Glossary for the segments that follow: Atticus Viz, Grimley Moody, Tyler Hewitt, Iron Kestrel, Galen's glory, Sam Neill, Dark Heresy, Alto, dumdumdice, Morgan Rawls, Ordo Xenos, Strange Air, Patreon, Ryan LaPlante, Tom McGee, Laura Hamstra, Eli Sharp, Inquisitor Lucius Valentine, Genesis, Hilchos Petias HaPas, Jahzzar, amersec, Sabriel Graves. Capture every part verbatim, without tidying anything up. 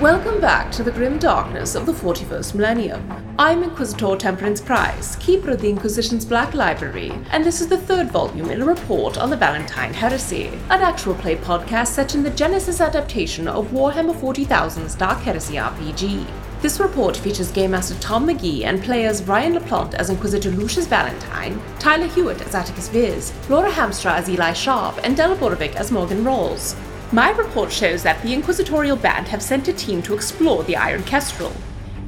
Welcome back to the grim darkness of the forty-first millennium. I'm Inquisitor Temperance Price, keeper of the Inquisition's Black Library, and this is the third volume in a report on the Valentine Heresy, an actual play podcast set in the Genesis adaptation of Warhammer forty thousand's Dark Heresy R P G. This report features Game Master Tom McGee and players Ryan LaPlante as Inquisitor Lucius Valentine, Tyler Hewitt as Atticus Viz, Laura Hamstra as Eli Sharp, and Della Borovic as Morgan Rawls. My report shows that the Inquisitorial Band have sent a team to explore the Iron Kestrel.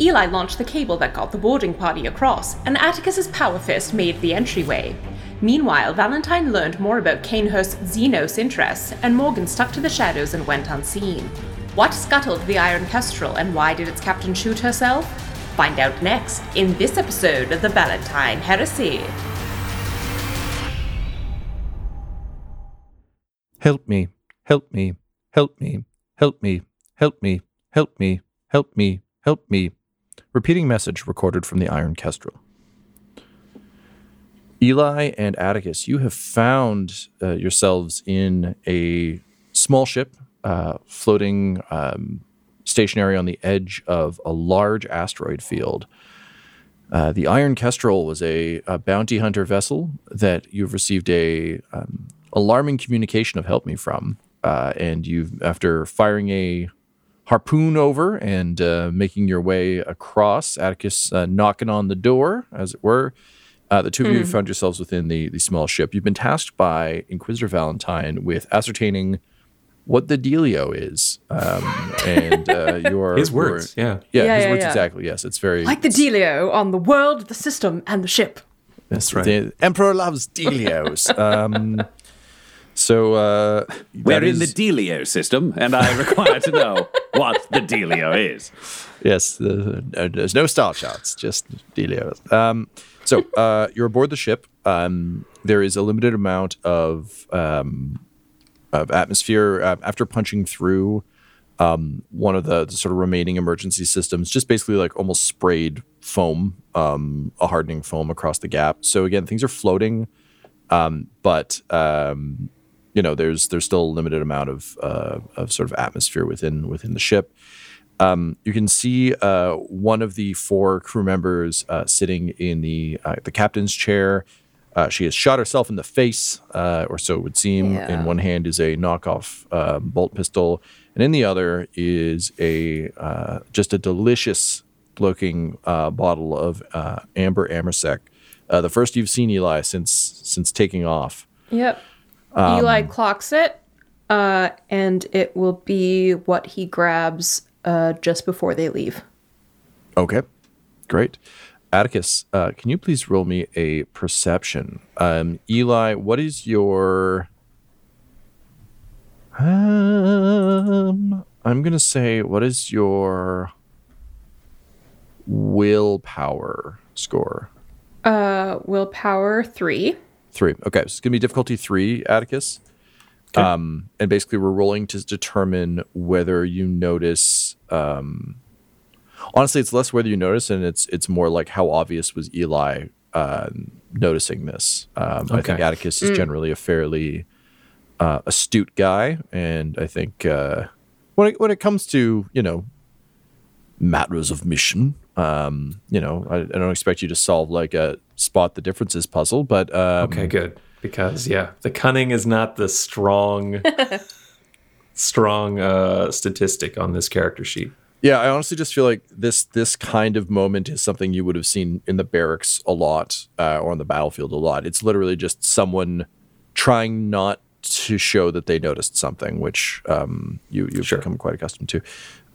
Eli launched the cable that got the boarding party across, and Atticus's power fist made the entryway. Meanwhile, Valentine learned more about Kanehurst's Xenos interests, and Morgan stuck to the shadows and went unseen. What scuttled the Iron Kestrel, and why did its captain shoot herself? Find out next, in this episode of the Valentine Heresy. Help me. Help me, help me, help me, help me, help me, help me, help me. Repeating message recorded from the Iron Kestrel. Eli and Atticus, you have found uh, yourselves in a small ship uh, floating um, stationary on the edge of a large asteroid field. Uh, the Iron Kestrel was a, a bounty hunter vessel that you've received a um, alarming communication of help me from. Uh, and you've, after firing a harpoon over and uh, making your way across, Atticus uh, knocking on the door, as it were, uh, the two mm. of you found yourselves within the, the small ship. You've been tasked by Inquisitor Valentine with ascertaining what the dealio is. Um, and uh, your his words, your, yeah. Yeah, yeah, his yeah, words, yeah. exactly, yes. It's very... Like the dealio on the world, the system, and the ship. That's right. The Emperor loves dealios. um... So, uh, we're is... in the dealio system, and I require to know what the dealio is. Yes, the, uh, there's no star shots, just dealio. Um, so, uh, you're aboard the ship. Um, there is a limited amount of um, of atmosphere. Uh, after punching through um, one of the, the sort of remaining emergency systems, just basically like almost sprayed foam, um, a hardening foam across the gap. So, again, things are floating, um, but... Um, You know, there's there's still a limited amount of uh, of sort of atmosphere within within the ship. Um, you can see uh, one of the four crew members uh, sitting in the uh, the captain's chair. Uh, she has shot herself in the face, uh, or so it would seem. Yeah. In one hand is a knockoff uh, bolt pistol, and in the other is a uh, just a delicious looking uh, bottle of uh, amber amersec, uh, the first you've seen, Eli, since since taking off. Yep. Um, Eli clocks it, uh, and it will be what he grabs uh, just before they leave. Okay, great. Atticus, uh, can you please roll me a perception? Um, Eli, what is your... Um, I'm going to say, what is your willpower score? Uh, willpower, three. Three. Okay, so it's going to be difficulty three, Atticus. Okay. Um, and basically we're rolling to determine whether you notice... Um, honestly, it's less whether you notice, and it's it's more like how obvious was Eli uh, noticing this. Um, okay. I think Atticus is generally a fairly uh, astute guy, and I think uh, when, it, when it comes to, you know, matters of mission... Um, you know, I, I don't expect you to solve like a spot the differences puzzle, but um, okay, good, because yeah, the cunning is not the strong, strong uh, statistic on this character sheet. Yeah, I honestly just feel like this this kind of moment is something you would have seen in the barracks a lot uh, or on the battlefield a lot. It's literally just someone trying not to show that they noticed something, which um, you you've sure. become quite accustomed to.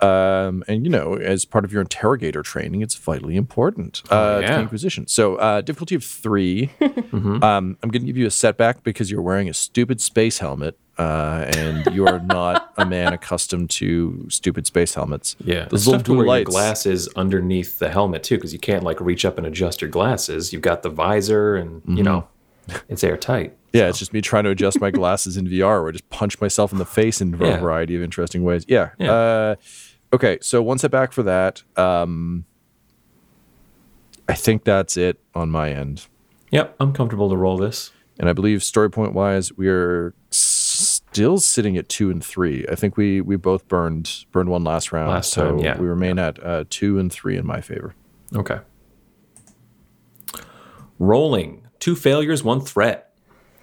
Um, and, you know, as part of your interrogator training, it's vitally important uh, oh, yeah. to the Inquisition. So uh, difficulty of three. mm-hmm. um, I'm going to give you a setback because you're wearing a stupid space helmet uh, and you are not a man accustomed to stupid space helmets. Yeah. Those little blue lights. Your glasses underneath the helmet, too, because you can't, like, reach up and adjust your glasses. You've got the visor and, mm-hmm. you know, it's airtight. Yeah, so. It's just me trying to adjust my glasses in V R where I just punch myself in the face in yeah. a variety of interesting ways. Yeah. yeah. Uh, okay, so one step back for that. Um, I think that's it on my end. Yep, I'm comfortable to roll this. And I believe story point-wise, we're s- still sitting at two and three. I think we we both burned burned one last round. Last time, so yeah. We remain yeah. at uh, two and three in my favor. Okay. Rolling. Two failures, one threat.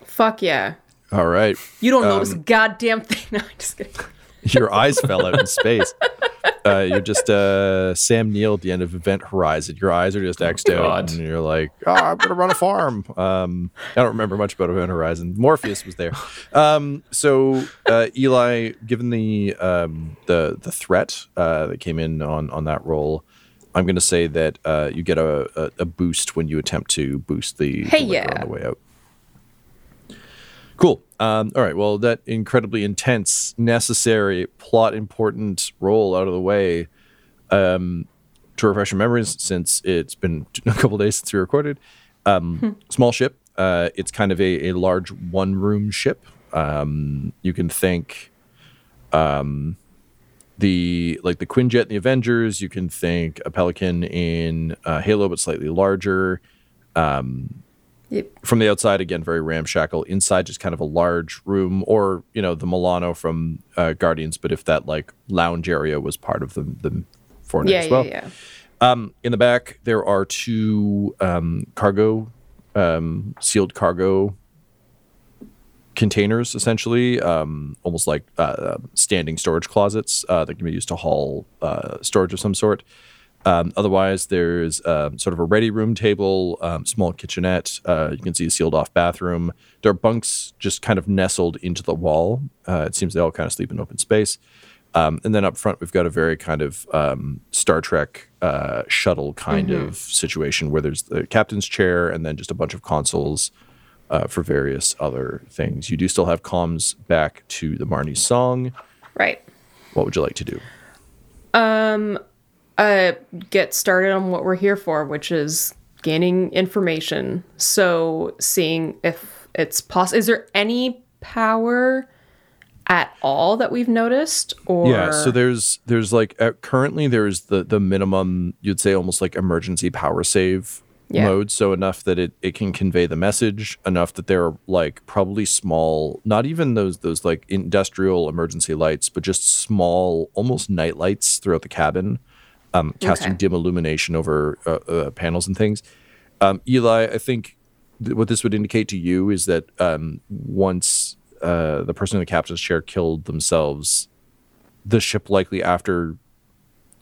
Fuck yeah. All right. You don't um, notice a goddamn thing. No, I'm just kidding. Your eyes fell out in space. Uh, you're just uh, Sam Neill at the end of Event Horizon. Your eyes are just X'd oh, out, and you're like, oh, I'm going to run a farm. Um, I don't remember much about Event Horizon. Morpheus was there. Um, so, uh, Eli, given the um, the the threat uh, that came in on, on that roll, I'm going to say that uh, you get a, a, a boost when you attempt to boost the, hey, the yeah. on the way out. Cool. Um, all right. Well, that incredibly intense, necessary, plot-important roll out of the way. Um, to refresh your memories, since it's been a couple of days since we recorded, um, hmm. small ship. Uh, it's kind of a, a large one-room ship. Um, you can think um, the like the Quinjet in the Avengers. You can think a Pelican in uh, Halo, but slightly larger. Um, Yep. From the outside, again, very ramshackle. Inside, just kind of a large room, or you know, the Milano from uh, Guardians. But if that like lounge area was part of the the foreigner yeah, as well. Yeah, yeah. Um, in the back, there are two um, cargo um, sealed cargo containers, essentially, um, almost like uh, standing storage closets uh, that can be used to haul uh, storage of some sort. Um, otherwise, there's um, sort of a ready room table, um, small kitchenette. Uh, you can see a sealed-off bathroom. There are bunks just kind of nestled into the wall. Uh, it seems they all kind of sleep in open space. Um, and then up front, we've got a very kind of um, Star Trek uh, shuttle kind mm-hmm. of situation where there's the captain's chair and then just a bunch of consoles uh, for various other things. You do still have comms back to the Marnie song. Right. What would you like to do? Um... Uh, get started on what we're here for, which is gaining information. So seeing if it's possible. Is there any power at all that we've noticed? Or yeah, so there's there's like uh, currently there's the the minimum, you'd say almost like emergency power save yeah. mode. So enough that it, it can convey the message, enough that there are like probably small, not even those those like industrial emergency lights, but just small, almost night lights throughout the cabin. Um, casting okay. dim illumination over uh, uh, panels and things. Um, Eli, I think th- what this would indicate to you is that um, once uh, the person in the captain's chair killed themselves, the ship likely after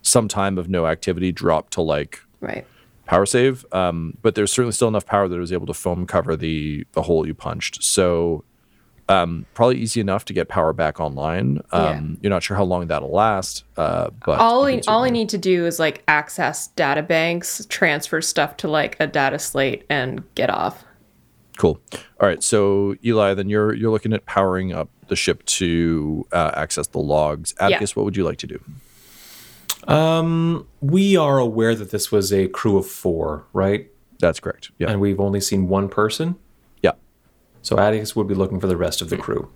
some time of no activity dropped to like right. power save. Um, but there's certainly still enough power that it was able to foam cover the, the hole you punched. So Um, probably easy enough to get power back online. Um, yeah. You're not sure how long that'll last. Uh, but all I, all I need to do is like access data banks, transfer stuff to like a data slate, and get off. Cool. All right. So Eli, then you're you're looking at powering up the ship to uh, access the logs. Atticus, yeah. what would you like to do? Um, we are aware that this was a crew of four, right? That's correct. Yeah, and we've only seen one person. So Atticus would be looking for the rest of the crew.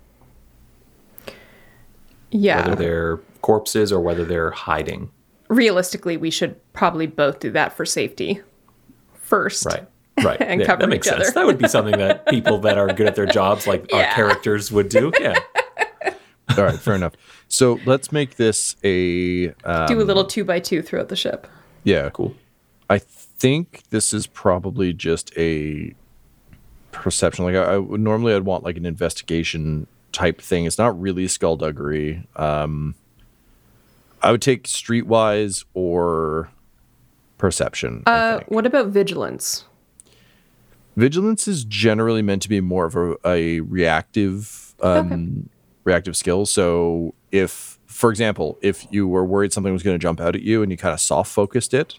Yeah. Whether they're corpses or whether they're hiding. Realistically, we should probably both do that for safety first. Right, right. And yeah, cover that makes each sense. Other. That would be something that people that are good at their jobs, like yeah. our characters, would do. Yeah. All right, fair enough. So let's make this a... Um, do a little two by two throughout the ship. Yeah, cool. I think this is probably just a... perception. Like I, I would normally, I'd want like an investigation type thing. It's not really skullduggery. Um, I would take streetwise or perception. Uh, what about vigilance? Vigilance is generally meant to be more of a, a reactive, um, okay. reactive skill. So if, for example, if you were worried something was going to jump out at you and you kind of soft focused it,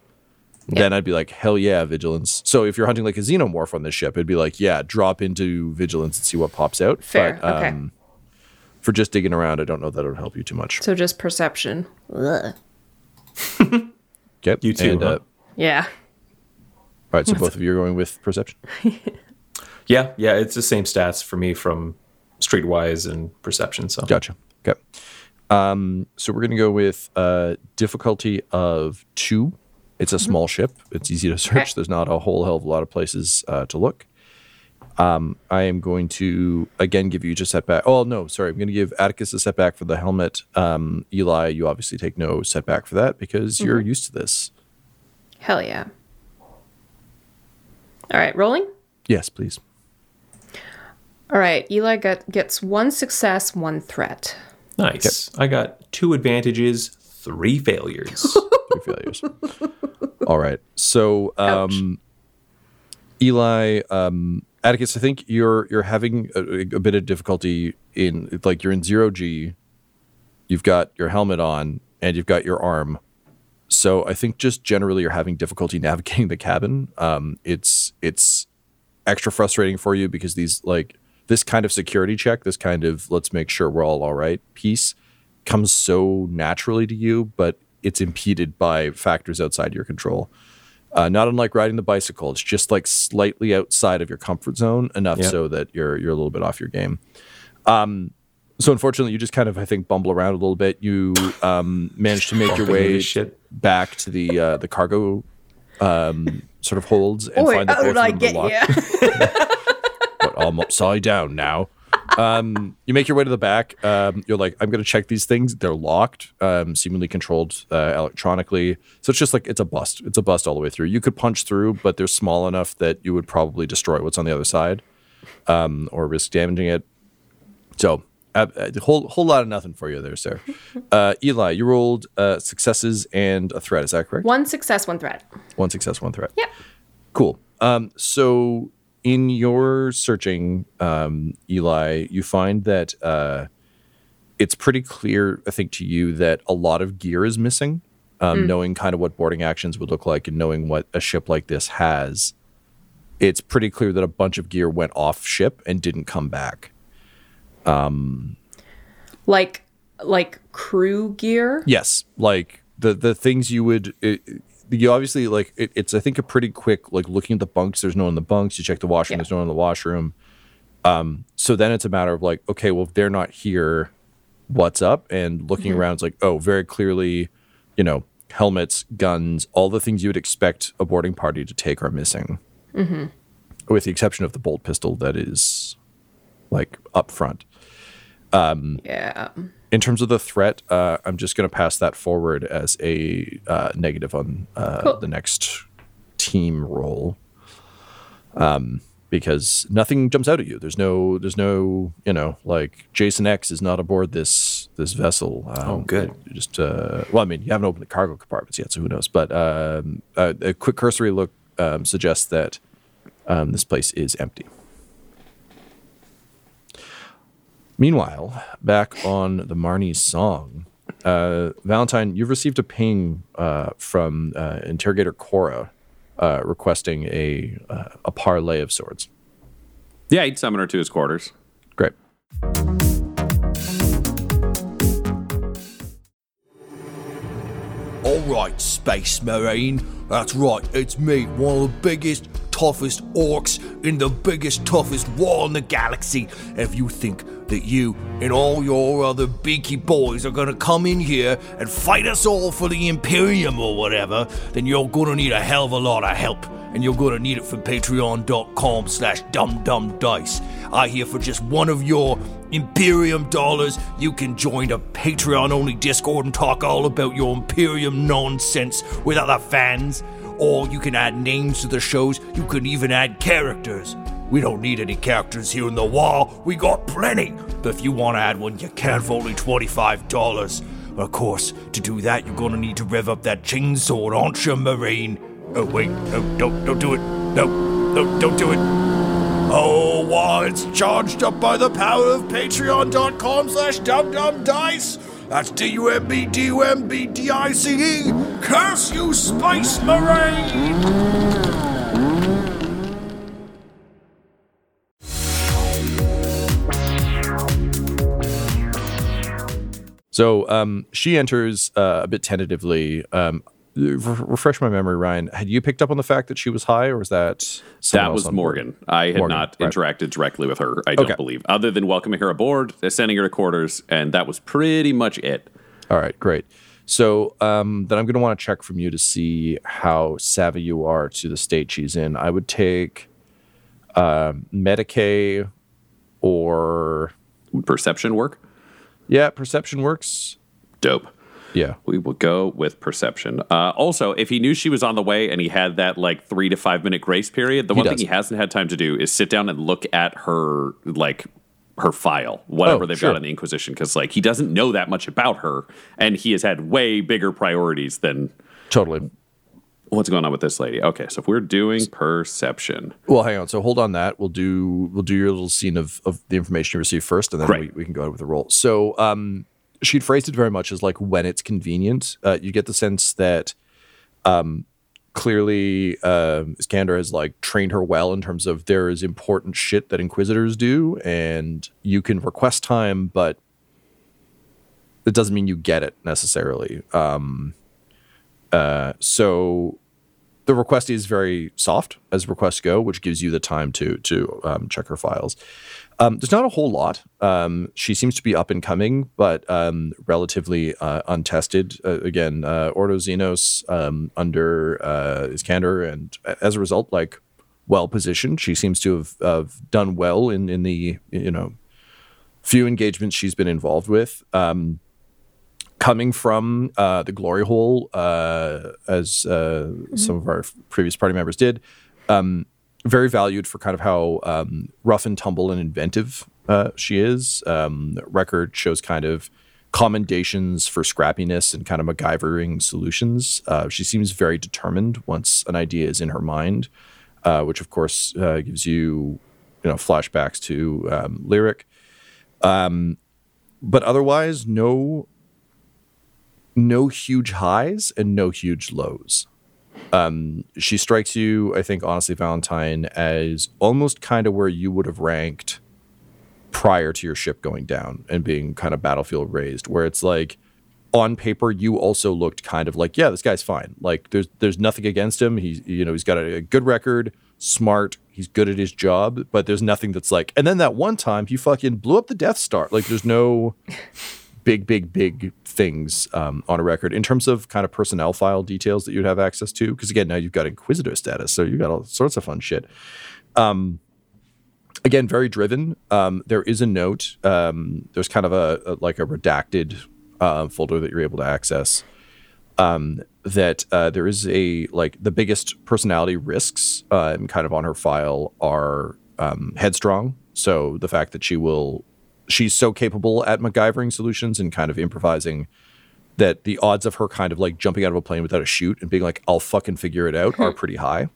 yeah. then I'd be like, hell yeah, vigilance. So if you're hunting like a xenomorph on this ship, it'd be like, yeah, drop into vigilance and see what pops out. Fair, but, um, okay. For just digging around, I don't know that it would help you too much. So just perception. Yep. You too, and, huh? uh, Yeah. All right, so both of you are going with perception? yeah, yeah, it's the same stats for me from streetwise and perception. So gotcha, okay. Um, so we're going to go with uh, difficulty of two. It's a small ship. It's easy to search. There's not a whole hell of a lot of places uh, to look. Um, I am going to, again, give you just setback. Oh, no, sorry. I'm going to give Atticus a setback for the helmet. Um, Eli, you obviously take no setback for that because mm-hmm. you're used to this. Hell yeah. All right, rolling? Yes, please. All right, Eli got, gets one success, one threat. Nice. Okay. I got two advantages, three failures. Three failures. All right, so um, Eli... Um, Atticus, I think you're you're having a, a bit of difficulty in, like, you're in zero G, you've got your helmet on, and you've got your arm. So I think just generally you're having difficulty navigating the cabin. Um, it's it's extra frustrating for you because these like this kind of security check, this kind of let's make sure we're all all right piece comes so naturally to you, but it's impeded by factors outside your control. Uh, not unlike riding the bicycle, it's just like slightly outside of your comfort zone enough yep. so that you're you're a little bit off your game. Um, so unfortunately, you just kind of I think bumble around a little bit. You um, manage to make your way shit. back to the uh, the cargo um, sort of holds and Oi, find the both of them locked. But I'm upside down now. Um, you make your way to the back. Um, you're like, I'm going to check these things. They're locked, um, seemingly controlled uh, electronically. So it's just like, it's a bust. It's a bust all the way through. You could punch through, but they're small enough that you would probably destroy what's on the other side um, or risk damaging it. So a uh, whole, whole lot of nothing for you there, sir. Uh, Eli, you rolled uh, successes and a threat. Is that correct? One success, one threat. One success, one threat. Yep. Cool. Um, so... In your searching, um, Eli, you find that uh, it's pretty clear, I think, to you that a lot of gear is missing. Um, mm. Knowing kind of what boarding actions would look like and knowing what a ship like this has, it's pretty clear that a bunch of gear went off ship and didn't come back. Um, like, like crew gear? Yes, like the the things you would. It, You obviously, like, it, it's, I think, a pretty quick, like, looking at the bunks, there's no one in the bunks. You check the washroom, yeah. there's no one in the washroom. Um, so then it's a matter of, like, okay, well, if they're not here, what's up? And looking mm-hmm. around, it's like, oh, very clearly, you know, helmets, guns, all the things you would expect a boarding party to take are missing. Mm-hmm. With the exception of the bolt pistol that is, like, up front. Um, yeah. In terms of the threat, uh, I'm just going to pass that forward as a uh, negative on uh, cool. the next team roll, um, because nothing jumps out at you. There's no, there's no, you know, like Jason X is not aboard this this vessel. Um, oh, good. Just uh, well, I mean, you haven't opened the cargo compartments yet, so who knows? But um, a, a quick cursory look um, suggests that um, this place is empty. Meanwhile, back on the Marnie song, uh, Valentine, you've received a ping uh, from uh, Interrogator Cora uh, requesting a uh, a parlay of sorts. Yeah, he'd summon her to his quarters. Great. All right, Space Marine. That's right, it's me, one of the biggest, toughest orcs in the biggest, toughest war in the galaxy. If you think that you and all your other beaky boys are gonna come in here and fight us all for the Imperium or whatever, then you're gonna need a hell of a lot of help, and you're gonna need it from patreon.com slash dumdumdice. I hear for just one of your Imperium dollars, you can join a Patreon-only Discord and talk all about your Imperium nonsense with other fans, or you can add names to the shows, you can even add characters. We don't need any characters here in the war. We got plenty. But if you want to add one, you can for only twenty-five dollars. Of course, to do that, you're going to need to rev up that chainsaw, aren't you, Marine? Oh, wait. No, don't, don't do it. No, no, don't do it. Oh, wow, it's charged up by the power of patreon.com slash dumdumdice. That's D U M B D U M B D I C E. Curse you, Space Marine! So um, she enters uh, a bit tentatively. Um, re- refresh my memory, Ryan. Had you picked up on the fact that she was high, or was that that was Morgan? I had Morgan, not right. interacted directly with her. I don't okay. believe, other than welcoming her aboard, sending her to quarters, and that was pretty much it. All right, great. So um, then I'm going to want to check from you to see how savvy you are to the state she's in. I would take uh, Medicaid or... Perception work? Yeah, perception works. Dope. Yeah. We will go with perception. Uh, also, if he knew she was on the way and he had that like three to five minute grace period, the he one does. thing he hasn't had time to do is sit down and look at her, like her file, whatever oh, they've sure. got in the Inquisition. Because like he doesn't know that much about her and he has had way bigger priorities than... Totally. What's going on with this lady? Okay, so if we're doing perception. Well, hang on. So hold on that. We'll do we'll do your little scene of, of the information you receive first, and then right. we, we can go ahead with the roll. So um, she'd phrased it very much as like when it's convenient. Uh, you get the sense that um, clearly uh, Iskander has like trained her well in terms of there is important shit that Inquisitors do, and you can request time, but it doesn't mean you get it necessarily. Um, uh, so... The request is very soft as requests go, which gives you the time to to um, check her files. Um, there's not a whole lot. Um, she seems to be up and coming, but um, relatively uh, untested. Uh, again, uh, Ordo Xenos um, under uh, Iskander, and as a result, like well positioned. She seems to have, have done well in in the you know few engagements she's been involved with. Um, Coming from uh, the glory hole, uh, as uh, mm-hmm. some of our previous party members did, um, very valued for kind of how um, rough and tumble and inventive uh, she is. Um, record shows kind of commendations for scrappiness and kind of MacGyvering solutions. Uh, she seems very determined once an idea is in her mind, uh, which of course uh, gives you, you know, flashbacks to um, Lyric. Um, but otherwise, no. No huge highs and no huge lows. Um, she strikes you, I think, honestly, Valentine, as almost kind of where you would have ranked prior to your ship going down and being kind of battlefield raised, where it's like, on paper, you also looked kind of like, yeah, this guy's fine. Like, there's there's nothing against him. He's, you know, he's got a, a good record, smart, he's good at his job, but there's nothing that's like, and then that one time, he fucking blew up the Death Star. Like, there's no... big, big, big things um, on a record in terms of kind of personnel file details that you'd have access to. Because again, now you've got Inquisitor status, so you've got all sorts of fun shit. Um, again, very driven. Um, there is a note. Um, there's kind of a, a like a redacted uh, folder that you're able to access. Um, that uh, there is a like the biggest personality risks uh, kind of on her file are um, headstrong. So the fact that she will. She's so capable at MacGyvering solutions and kind of improvising that the odds of her kind of like jumping out of a plane without a chute and being like, I'll fucking figure it out are pretty high.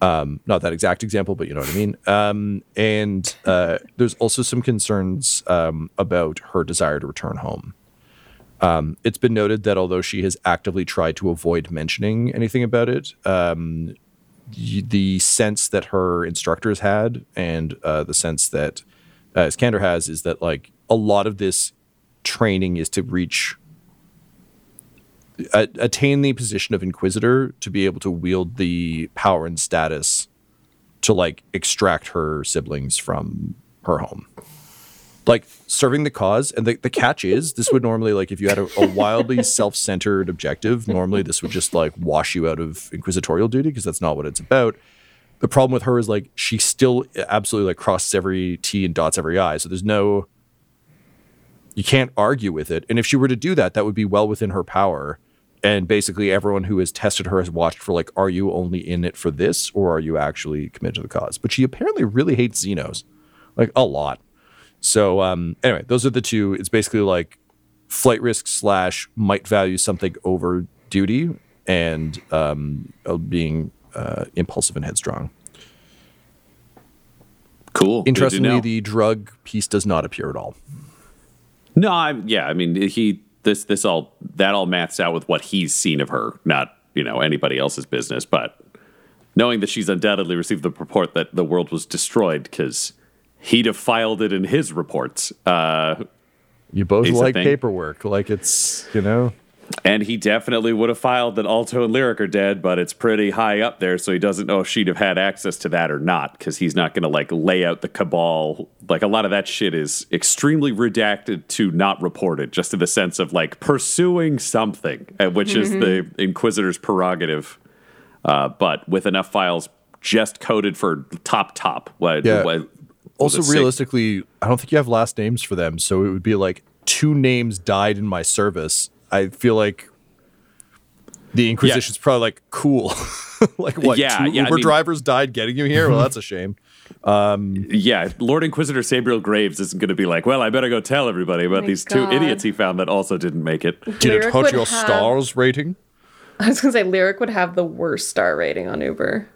Um, not that exact example, but you know what I mean? Um, and uh, there's also some concerns um, about her desire to return home. Um, it's been noted that although she has actively tried to avoid mentioning anything about it, um, the sense that her instructors had and uh, the sense that Uh, as Iskander has, is that like a lot of this training is to reach, a, attain the position of Inquisitor to be able to wield the power and status to like extract her siblings from her home. Like serving the cause. And the, the catch is this would normally like, if you had a, a wildly self-centered objective, normally this would just like wash you out of inquisitorial duty because that's not what it's about. The problem with her is like she still absolutely like crosses every T and dots every I. So there's no, you can't argue with it. And if she were to do that, that would be well within her power. And basically everyone who has tested her has watched for like, are you only in it for this or are you actually committed to the cause? But she apparently really hates Xenos, like a lot. So um, anyway, those are the two. It's basically like flight risk slash might value something over duty and um, being... Uh, impulsive and headstrong. Cool. Interestingly, the drug piece does not appear at all. No, I, yeah, I mean, he this this all that all maths out with what he's seen of her, not you know anybody else's business. But knowing that she's undoubtedly received the report that the world was destroyed because he defiled it in his reports. Uh, you both like paperwork, like it's you know. And he definitely would have filed that Alto and Lyric are dead, but it's pretty high up there, so he doesn't know if she'd have had access to that or not, because he's not going to, like, lay out the cabal. Like, a lot of that shit is extremely redacted to not reported, just in the sense of, like, pursuing something, which mm-hmm. is the Inquisitor's prerogative. Uh, but with enough files just coded for top top. What, yeah. what Also, realistically, six? I don't think you have last names for them, so it would be like two names died in my service. I feel like the Inquisition's yeah. probably like, cool. Like, what, yeah, two yeah, Uber I mean, drivers died getting you here? Well, that's a shame. Um, yeah, Lord Inquisitor Sabriel Graves isn't going to be like, well, I better go tell everybody about these God. two idiots he found that also didn't make it. Did Lyric it hurt your have... stars rating? I was going to say, Lyric would have the worst star rating on Uber.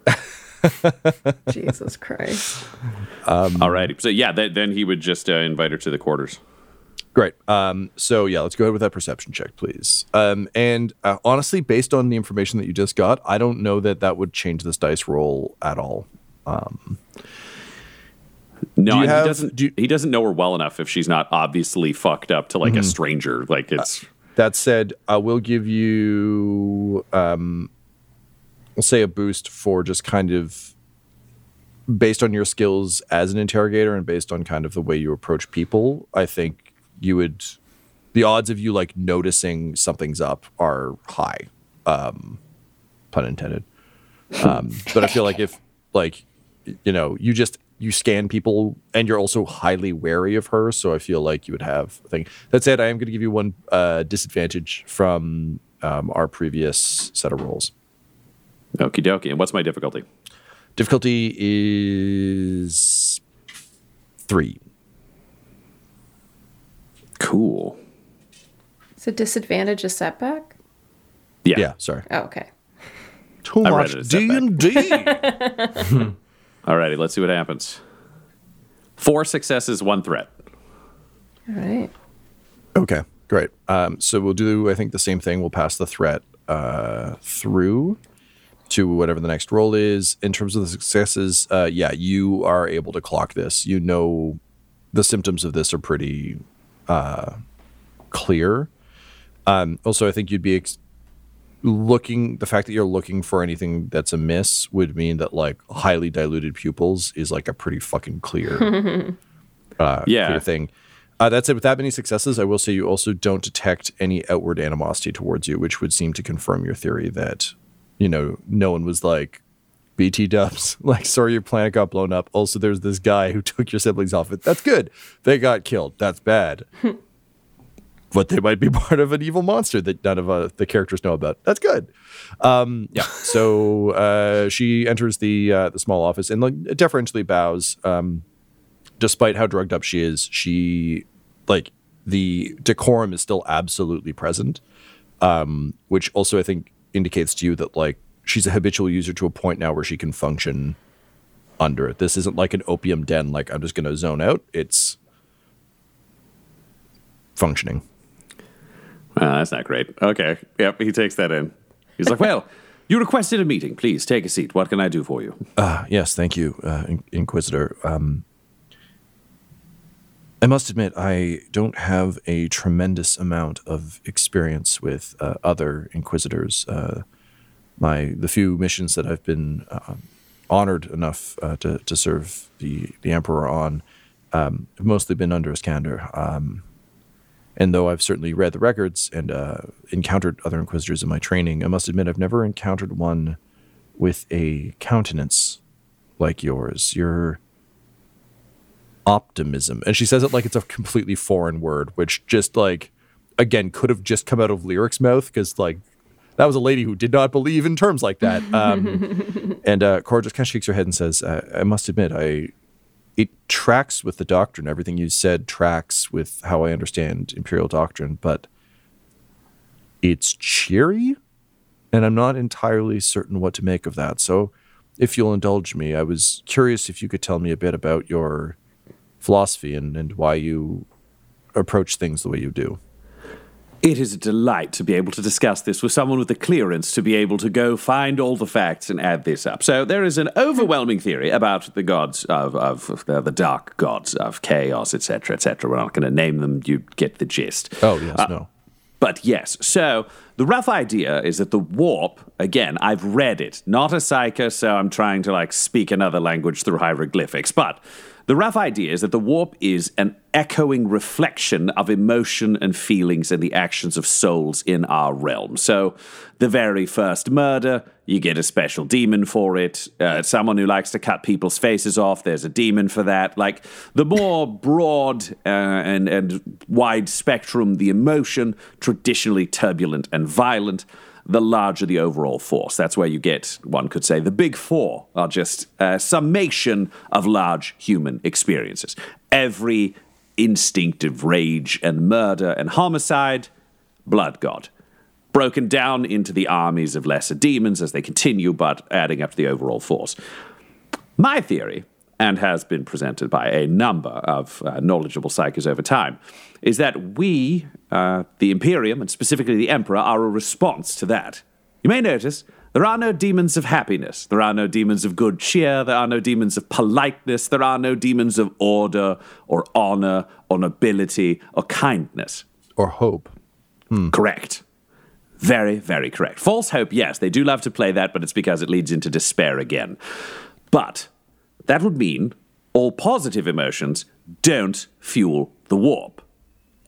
Jesus Christ. Um, All right. So, yeah, th- then he would just uh, invite her to the quarters. Great. Um, so, yeah, let's go ahead with that perception check, please. Um, and uh, honestly, based on the information that you just got, I don't know that that would change this dice roll at all. Um, no, do you have, he doesn't. Do you, he doesn't know her well enough if she's not obviously fucked up to like mm-hmm. a stranger. Like it's. Uh, that said, I will give you. Um, I'll say a boost for just kind of based on your skills as an interrogator and based on kind of the way you approach people. I think you would, the odds of you like noticing something's up are high, um, pun intended. Um, but I feel like if like, you know, you just, you scan people and you're also highly wary of her. So I feel like you would have a thing. That said, I am going to give you one uh, disadvantage from um, our previous set of rolls. Okie dokie. And what's my difficulty? Difficulty is three. Cool. Is a disadvantage a setback? Yeah. Yeah, sorry. Oh, okay. Too I much D and D. All righty, let's see what happens. Four successes, one threat. All right. Okay, great. Um, so we'll do, I think, the same thing. We'll pass the threat uh, through to whatever the next roll is. In terms of the successes, uh, yeah, you are able to clock this. You know the symptoms of this are pretty uh, clear. Um, also, I think you'd be ex- looking, the fact that you're looking for anything that's amiss would mean that like highly diluted pupils is like a pretty fucking clear, uh, yeah. clear thing. Uh, that said, with that many successes, I will say you also don't detect any outward animosity towards you, which would seem to confirm your theory that you know, no one was like, B T dubs, like, sorry, your planet got blown up. Also, there's this guy who took your siblings off it. That's good. They got killed. That's bad. But they might be part of an evil monster that none of uh, the characters know about. That's good. Um, yeah. So uh, she enters the uh, the small office and like deferentially bows. Um, despite how drugged up she is, she, like, the decorum is still absolutely present, um, which also, I think, indicates to you that like she's a habitual user to a point now where she can function under it. This isn't like an opium den, like I'm just going to zone out. It's functioning. Well, that's not great. Okay. Yep. He takes that in. He's like, well, you requested a meeting. Please take a seat. What can I do for you? Uh, yes. Thank you, uh, in- Inquisitor. Um, I must admit, I don't have a tremendous amount of experience with uh, other Inquisitors. Uh, my the few missions that I've been uh, honored enough uh, to, to serve the, the Emperor on um, have mostly been under Iskander. Um, and though I've certainly read the records and uh, encountered other Inquisitors in my training, I must admit I've never encountered one with a countenance like yours. You're... optimism. And she says it like it's a completely foreign word, which just like, again, could have just come out of Lyric's mouth because like that was a lady who did not believe in terms like that. Um, and uh, Cora just kind of shakes her head and says, I-, I must admit, I it tracks with the doctrine. Everything you said tracks with how I understand Imperial doctrine, but it's cheery and I'm not entirely certain what to make of that. So if you'll indulge me, I was curious if you could tell me a bit about your philosophy and, and why you approach things the way you do. It is a delight to be able to discuss this with someone with the clearance to be able to go find all the facts and add this up. So there is an overwhelming theory about the gods of, of, of the, the dark gods of chaos, et cetera, et cetera. We're not going to name them. You get the gist. Oh, yes, uh, no. But yes, so the rough idea is that the warp, again, I've read it, not a psyker, so I'm trying to like speak another language through hieroglyphics, but the rough idea is that the warp is an echoing reflection of emotion and feelings in the actions of souls in our realm. So the very first murder, you get a special demon for it. Uh, someone who likes to cut people's faces off, there's a demon for that. Like, the more broad uh, and, and wide spectrum the emotion, traditionally turbulent and violent, the larger the overall force. That's where you get, one could say, the big four are just a summation of large human experiences. Every instinctive rage and murder and homicide, blood god. Broken down into the armies of lesser demons as they continue, but adding up to the overall force. My theory, and has been presented by a number of uh, knowledgeable psychers over time, is that we, uh, the Imperium, and specifically the Emperor, are a response to that. You may notice there are no demons of happiness, there are no demons of good cheer, there are no demons of politeness, there are no demons of order or honor or nobility or kindness. Or hope. Hmm. Correct. Very, very correct. False hope, yes, they do love to play that, but it's because it leads into despair again. But that would mean all positive emotions don't fuel the warp.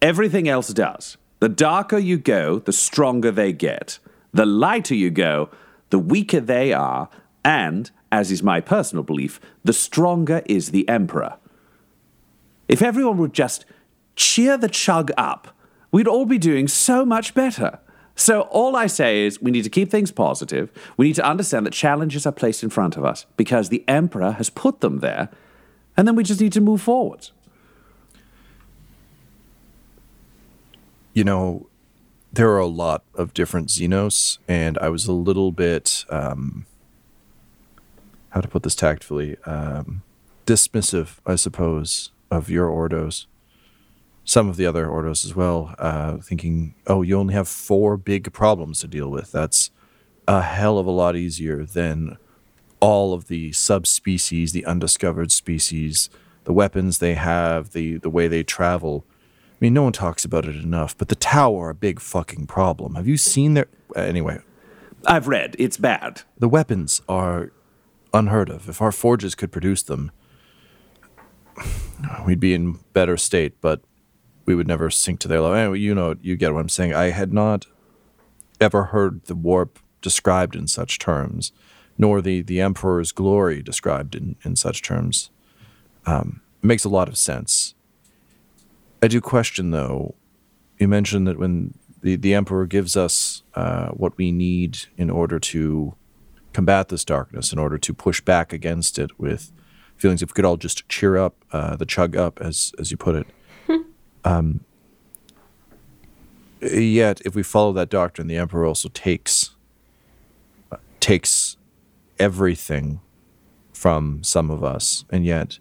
Everything else does. The darker you go, the stronger they get. The lighter you go, the weaker they are, and, as is my personal belief, the stronger is the Emperor. If everyone would just cheer the chug up, we'd all be doing so much better. So all I say is we need to keep things positive. We need to understand that challenges are placed in front of us because the Emperor has put them there, and then we just need to move forward. You know, there are a lot of different Xenos, and I was a little bit, um, how to put this tactfully, um, dismissive, I suppose, of your Ordos. Some of the other Ordos as well, uh, thinking, oh, you only have four big problems to deal with. That's a hell of a lot easier than all of the subspecies, the undiscovered species, the weapons they have, the, the way they travel. I mean, no one talks about it enough, but the Tau are a big fucking problem. Have you seen their... Uh, anyway. I've read. It's bad. The weapons are unheard of. If our forges could produce them, we'd be in better state, but we would never sink to their level. Anyway, you know, you get what I'm saying. I had not ever heard the warp described in such terms, nor the, the Emperor's glory described in, in such terms. Um, it makes a lot of sense. I do question, though, you mentioned that when the, the Emperor gives us uh, what we need in order to combat this darkness, in order to push back against it with feelings, if we could all just cheer up, uh, the chug up, as as you put it. Um, yet, if we follow that doctrine, the Emperor also takes uh, takes everything from some of us, and yet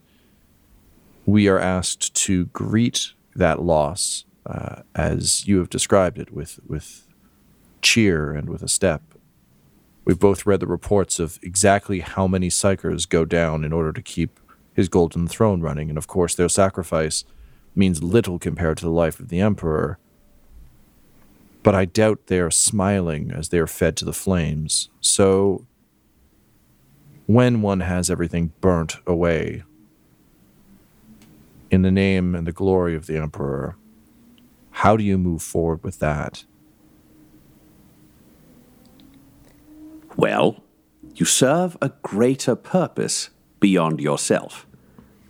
we are asked to greet that loss, uh, as you have described it, with with cheer and with a step. We've both read the reports of exactly how many psychers go down in order to keep his golden throne running, and of course their sacrifice means little compared to the life of the Emperor. But I doubt they are smiling as they are fed to the flames. So when one has everything burnt away in the name and the glory of the Emperor, how do you move forward with that? Well, you serve a greater purpose beyond yourself.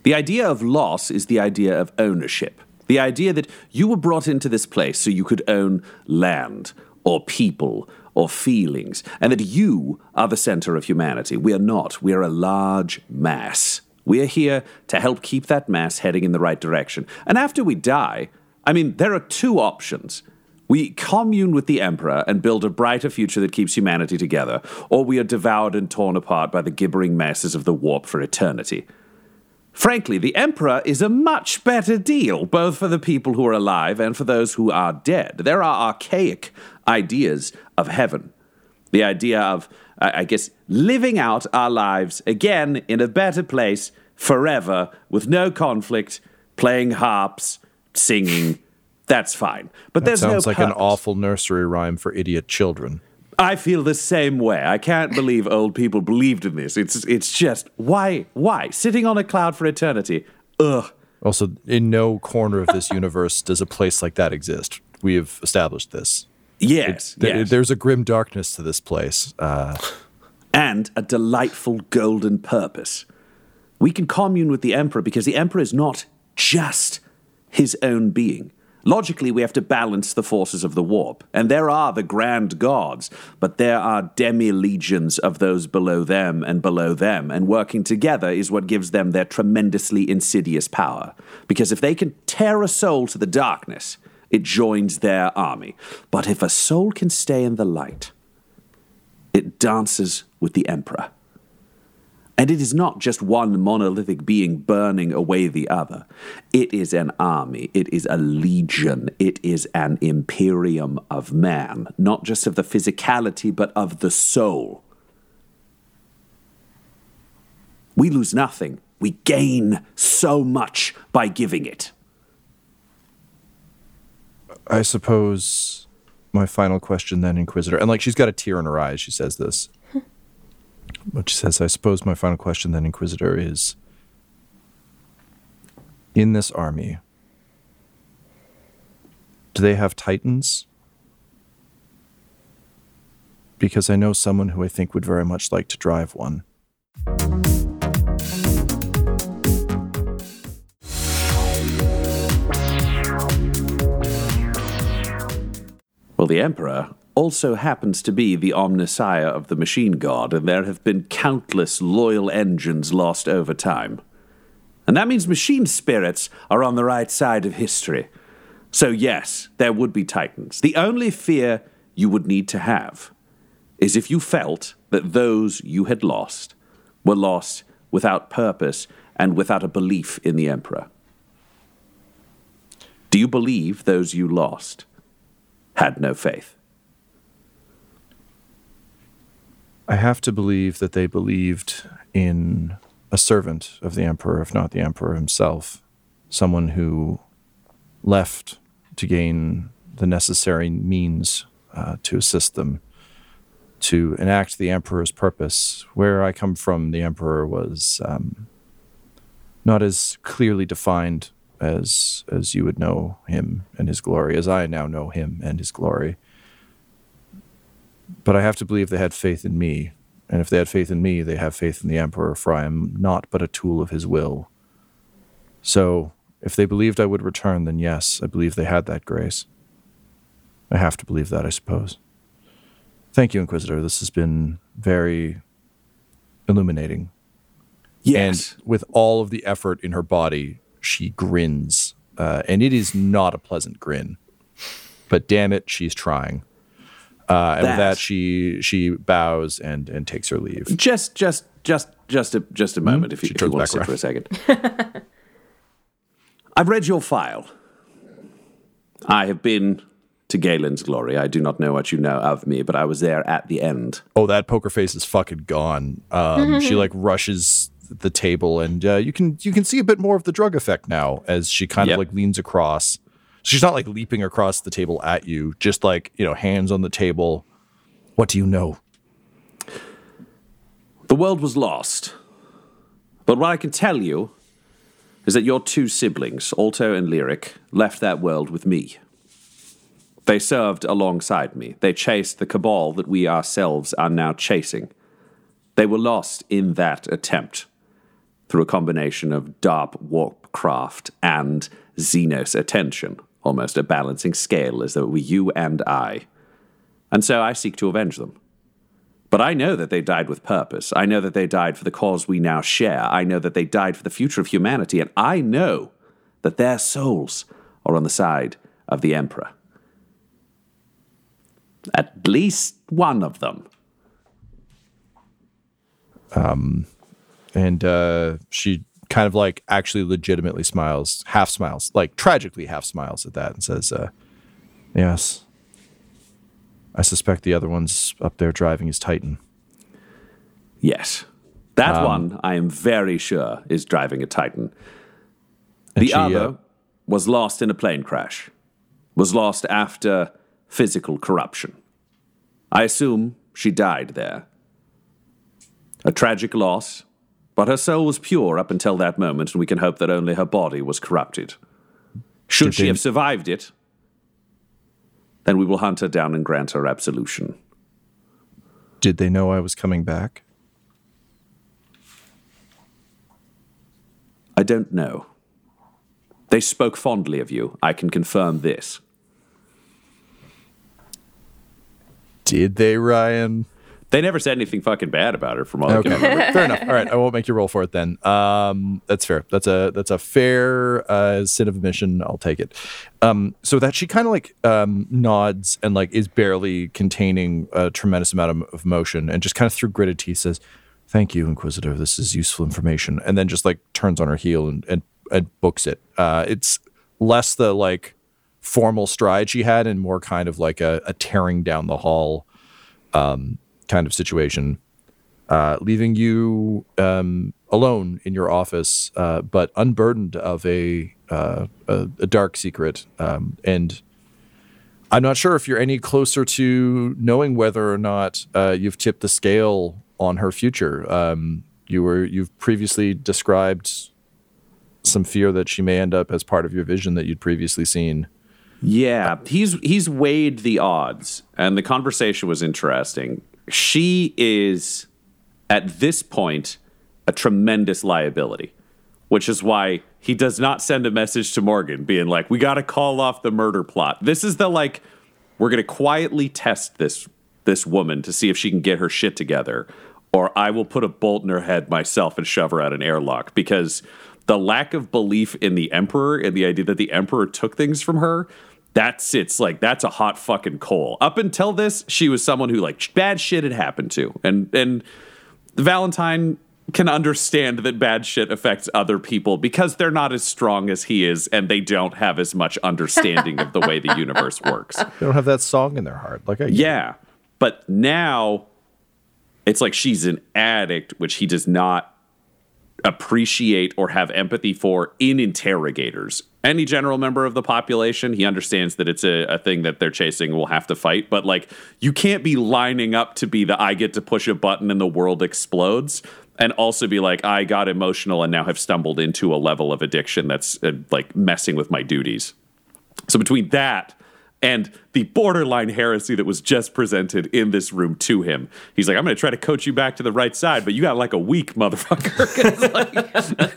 The idea of loss is the idea of ownership. The idea that you were brought into this place so you could own land or people or feelings, and that you are the center of humanity. We are not. We are a large mass. We are here to help keep that mass heading in the right direction. And after we die, I mean, there are two options. We commune with the Emperor and build a brighter future that keeps humanity together, or we are devoured and torn apart by the gibbering masses of the warp for eternity. Frankly, the Emperor is a much better deal, both for the people who are alive and for those who are dead. There are archaic ideas of heaven. The idea of, I guess, living out our lives again in a better place forever with no conflict, playing harps, singing. That's fine. But that there's sounds no like purpose. An awful nursery rhyme for idiot children. I feel the same way. I can't believe old people believed in this. It's it's just, why? Why? Sitting on a cloud for eternity. Ugh. Also, in no corner of this universe does a place like that exist. We have established this. Yes, th- yes. There's a grim darkness to this place. Uh, and a delightful golden purpose. We can commune with the Emperor because the Emperor is not just his own being. Logically, we have to balance the forces of the warp. And there are the grand gods, but there are demi-legions of those below them and below them, and working together is what gives them their tremendously insidious power. Because if they can tear a soul to the darkness, it joins their army. But if a soul can stay in the light, it dances with the Emperor. And it is not just one monolithic being burning away the other. It is an army. It is a legion. It is an imperium of man, not just of the physicality, but of the soul. We lose nothing. We gain so much by giving it. I suppose my final question then, Inquisitor, and like she's got a tear in her eyes, she says this. Which says, I suppose my final question then, Inquisitor, is, in this army, do they have titans? Because I know someone who I think would very much like to drive one. Well, the Emperor also happens to be the omniscience of the machine god, and there have been countless loyal engines lost over time. And that means machine spirits are on the right side of history. So yes, there would be titans. The only fear you would need to have is if you felt that those you had lost were lost without purpose and without a belief in the Emperor. Do you believe those you lost had no faith? I have to believe that they believed in a servant of the Emperor, if not the Emperor himself, someone who left to gain the necessary means uh, to assist them, to enact the Emperor's purpose. Where I come from, the Emperor was um, not as clearly defined as as you would know him and his glory, as I now know him and his glory. But I have to believe they had faith in me. And if they had faith in me, they have faith in the Emperor, for I am naught but a tool of his will. So if they believed I would return, then yes, I believe they had that grace. I have to believe that, I suppose. Thank you, Inquisitor. This has been very illuminating. Yes. And with all of the effort in her body, she grins. Uh, and it is not a pleasant grin. But damn it, she's trying. Uh, and that. with that, she she bows and, and takes her leave. Just just just just a just a moment, mm-hmm. if you, if you want to sit for a second. I've read your file. I have been to Galen's glory. I do not know what you know of me, but I was there at the end. Oh, that poker face is fucking gone. Um, she like rushes the table, and uh, you can you can see a bit more of the drug effect now as she kind yep. of like leans across. She's not like leaping across the table at you, just like, you know, hands on the table. What do you know? The world was lost. But what I can tell you is that your two siblings, Alto and Lyric, left that world with me. They served alongside me. They chased the cabal that we ourselves are now chasing. They were lost in that attempt through a combination of dark warpcraft and Xenos attention. Almost a balancing scale, as though it were you and I. And so I seek to avenge them. But I know that they died with purpose. I know that they died for the cause we now share. I know that they died for the future of humanity. And I know that their souls are on the side of the Emperor. At least one of them. Um, and uh, she... kind of like actually legitimately smiles, half smiles, like tragically half smiles at that and says, uh, yes, I suspect the other one's up there driving his Titan. Yes. That um, one, I am very sure, is driving a Titan. The she, other uh, was lost in a plane crash, was lost after physical corruption. I assume she died there. A tragic loss. but her soul was pure up until that moment, and we can hope that only her body was corrupted. Should Did she they... have survived it, then we will hunt her down and grant her absolution. Did they know I was coming back? I don't know. They spoke fondly of you. I can confirm this. Did they, Ryan? They never said anything fucking bad about her, from all okay. I can remember. Fair enough. All right, I won't make you roll for it then. Um, that's fair. That's a that's a fair uh, sin of omission. I'll take it. Um, so that she kind of like um, nods and like is barely containing a tremendous amount of, of motion, and just kind of through gritted teeth says, "Thank you, Inquisitor. This is useful information." And then just like turns on her heel and and, and books it. Uh, it's less the like formal stride she had, and more kind of like a, a tearing down the hall. Um, kind of situation, uh, leaving you um, alone in your office, uh, but unburdened of a, uh, a, a dark secret. Um, and I'm not sure if you're any closer to knowing whether or not uh, you've tipped the scale on her future. Um, you were, you've previously described some fear that she may end up as part of your vision that you'd previously seen. Yeah, he's he's weighed the odds, and the conversation was interesting. She is, at this point, a tremendous liability, which is why he does not send a message to Morgan being like, we got to call off the murder plot. This is the, like, we're going to quietly test this this woman to see if she can get her shit together, or I will put a bolt in her head myself and shove her out an airlock. Because the lack of belief in the Emperor and the idea that the Emperor took things from her, That's it's like that's a hot fucking coal. Up until this, she was someone who like bad shit had happened to, and and Valentine can understand that bad shit affects other people because they're not as strong as he is, and they don't have as much understanding of the way the universe works. They don't have that song in their heart, like I do. Yeah. But now it's like she's an addict, which he does not appreciate or have empathy for in interrogators. Any general member of the population, he understands that it's a, a thing that they're chasing and will have to fight. But, like, you can't be lining up to be the I get to push a button and the world explodes, and also be like, I got emotional and now have stumbled into a level of addiction that's, uh, like, messing with my duties. So between that and the borderline heresy that was just presented in this room to him, he's like, I'm going to try to coach you back to the right side, but you got like a week, motherfucker. Like,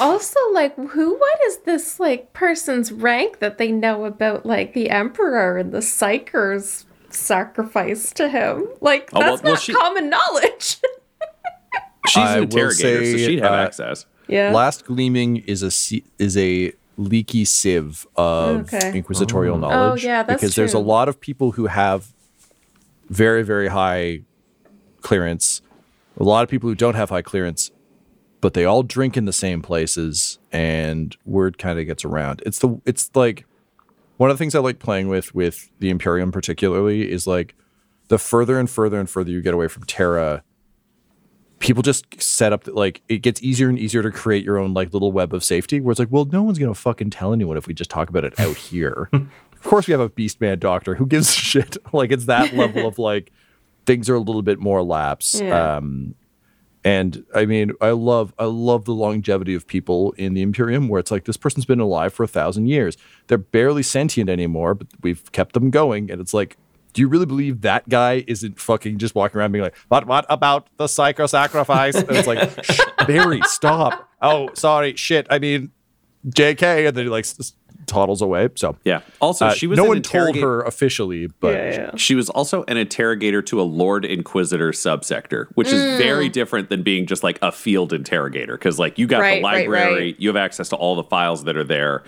also, like, who, what is this, like, person's rank that they know about, like, the Emperor and the Psyker's sacrifice to him? Like, that's oh, well, not well, she, common knowledge. She's I an interrogator, say, so she'd have uh, access. Yeah. Last Gleaming is a, is a, leaky sieve of okay. inquisitorial oh. knowledge. Oh, yeah, that's because true. There's a lot of people who have very, very high clearance, a lot of people who don't have high clearance, but they all drink in the same places and word kind of gets around. It's the it's like one of the things I like playing with with the Imperium particularly is like the further and further and further you get away from Terra, people just set up, like, it gets easier and easier to create your own, like, little web of safety where it's like, well, no one's going to fucking tell anyone if we just talk about it out here. Of course we have a beast man doctor. Who gives a shit? Like, it's that level of, like, things are a little bit more lax. Yeah. Um, and, I mean, I love I love the longevity of people in the Imperium where it's like, this person's been alive for a thousand years. They're barely sentient anymore, but we've kept them going. And it's like, do you really believe that guy isn't fucking just walking around being like, but what about the psycho sacrifice? And it's like, shh, Barry, stop. Oh, sorry, shit. I mean, J K. And then he like toddles away. So yeah. Also, she was uh, no one interrogate- told her officially, but yeah, yeah. she was also an interrogator to a Lord Inquisitor subsector, which mm. is very different than being just like a field interrogator. Because like you got right, the library, right, right. you have access to all the files that are there.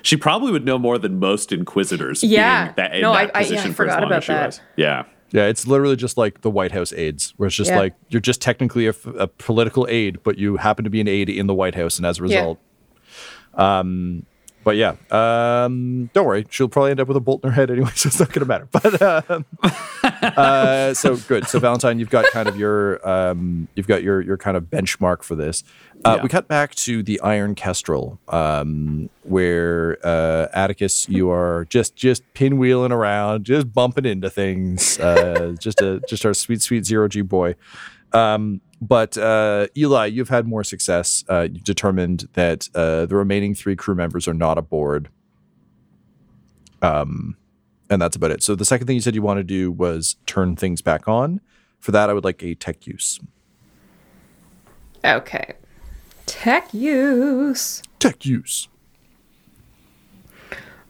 She probably would know more than most inquisitors. Yeah, being that, in no, that I, position I, yeah, I forgot about that. Was. Yeah, yeah, it's literally just like the White House aides, where it's just yeah. like you're just technically a, a political aide, but you happen to be an aide in the White House, and as a result, yeah. um, but yeah, um, don't worry, she'll probably end up with a bolt in her head anyway, so it's not going to matter. But um, uh, so good, so Valentine, you've got kind of your um, you've got your your kind of benchmark for this. Uh, yeah. We cut back to the Iron Kestrel, um, where uh, Atticus, you are just just pinwheeling around, just bumping into things, uh, just a just our sweet sweet zero G boy. Um, But uh, Eli, you've had more success. Uh, you've determined that uh, the remaining three crew members are not aboard. Um, and that's about it. So the second thing you said you want to do was turn things back on. For that, I would like a tech use. Okay. Tech use. Tech use.